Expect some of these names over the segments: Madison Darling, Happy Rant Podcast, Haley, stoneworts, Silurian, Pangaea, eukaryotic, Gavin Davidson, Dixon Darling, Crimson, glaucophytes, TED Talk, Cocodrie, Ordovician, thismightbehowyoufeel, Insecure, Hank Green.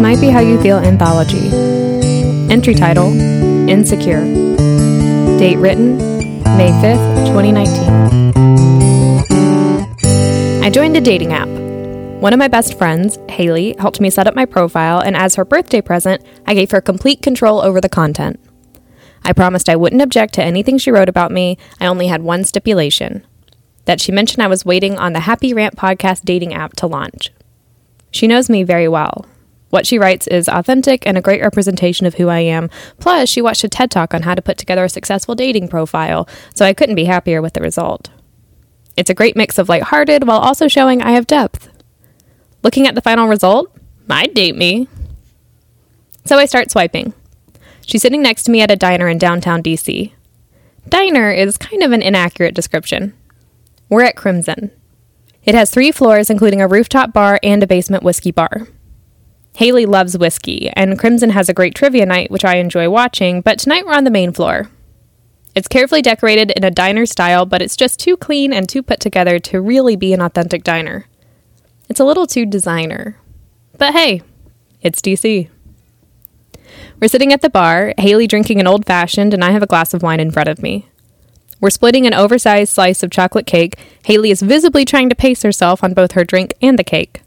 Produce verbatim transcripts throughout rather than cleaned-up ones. This might be how you feel anthology. Entry title, Insecure. Date written, May fifth, twenty nineteen. I joined a dating app. One of my best friends, Haley, helped me set up my profile, and as her birthday present, I gave her complete control over the content. I promised I wouldn't object to anything she wrote about me. I only had one stipulation, that she mentioned I was waiting on the Happy Rant Podcast dating app to launch. She knows me very well. What she writes is authentic and a great representation of who I am. Plus, she watched a TED Talk on how to put together a successful dating profile, so I couldn't be happier with the result. It's a great mix of lighthearted while also showing I have depth. Looking at the final result, I'd date me. So I start swiping. She's sitting next to me at a diner in downtown D C. Diner is kind of an inaccurate description. We're at Crimson. It has three floors, including a rooftop bar and a basement whiskey bar. Haley loves whiskey, and Crimson has a great trivia night, which I enjoy watching, but tonight we're on the main floor. It's carefully decorated in a diner style, but it's just too clean and too put together to really be an authentic diner. It's a little too designer. But hey, it's D C. We're sitting at the bar, Haley drinking an old-fashioned, and I have a glass of wine in front of me. We're splitting an oversized slice of chocolate cake. Haley is visibly trying to pace herself on both her drink and the cake.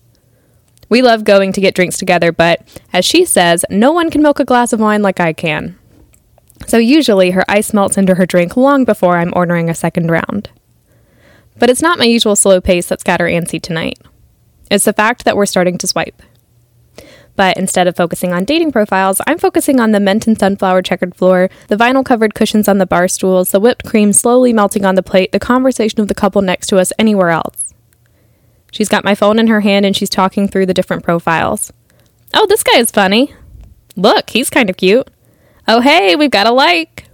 We love going to get drinks together, but as she says, no one can milk a glass of wine like I can. So usually her ice melts into her drink long before I'm ordering a second round. But it's not my usual slow pace that's got her antsy tonight. It's the fact that we're starting to swipe. But instead of focusing on dating profiles, I'm focusing on the mint and sunflower checkered floor, the vinyl-covered cushions on the bar stools, the whipped cream slowly melting on the plate, the conversation of the couple next to us anywhere else. She's got my phone in her hand, and she's talking through the different profiles. Oh, this guy is funny. Look, he's kind of cute. Oh, hey, we've got a like.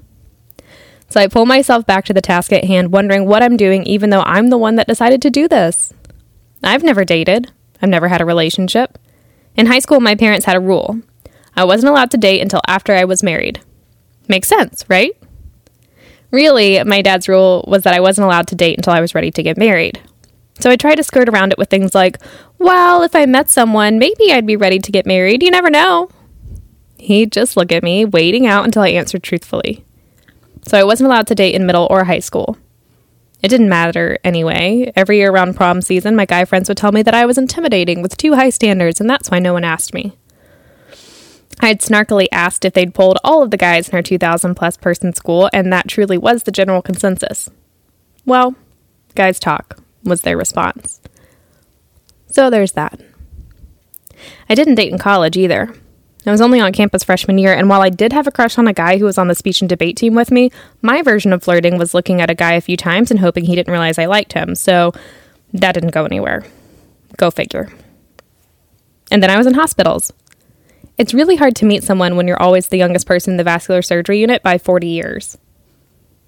So I pull myself back to the task at hand, wondering what I'm doing, even though I'm the one that decided to do this. I've never dated. I've never had a relationship. In high school, my parents had a rule. I wasn't allowed to date until after I was married. Makes sense, right? Really, my dad's rule was that I wasn't allowed to date until I was ready to get married. So I tried to skirt around it with things like, well, if I met someone, maybe I'd be ready to get married. You never know. He'd just look at me, waiting out until I answered truthfully. So I wasn't allowed to date in middle or high school. It didn't matter anyway. Every year around prom season, my guy friends would tell me that I was intimidating with too high standards, and that's why no one asked me. I'd snarkily asked if they'd polled all of the guys in our two thousand plus person school, and that truly was the general consensus. Well, guys talk, was their response. So there's that. I didn't date in college either. I was only on campus freshman year, and while I did have a crush on a guy who was on the speech and debate team with me, my version of flirting was looking at a guy a few times and hoping he didn't realize I liked him, so that didn't go anywhere. Go figure. And then I was in hospitals. It's really hard to meet someone when you're always the youngest person in the vascular surgery unit by forty years.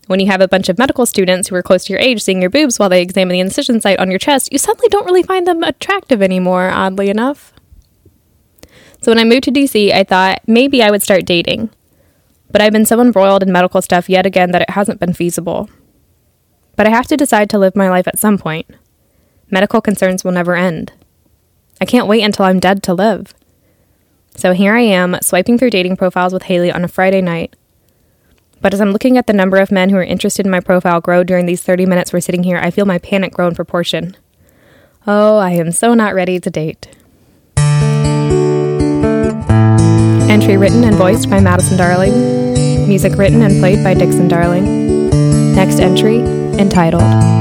When you have a bunch of medical students who are close to your age seeing your boobs while they examine the incision site on your chest, you suddenly don't really find them attractive anymore, oddly enough. So when I moved to D C, I thought maybe I would start dating. But I've been so embroiled in medical stuff yet again that it hasn't been feasible. But I have to decide to live my life at some point. Medical concerns will never end. I can't wait until I'm dead to live. So here I am, swiping through dating profiles with Haley on a Friday night. But as I'm looking at the number of men who are interested in my profile grow during these thirty minutes we're sitting here, I feel my panic grow in proportion. Oh, I am so not ready to date. Entry written and voiced by Madison Darling. Music written and played by Dixon Darling. Next entry, entitled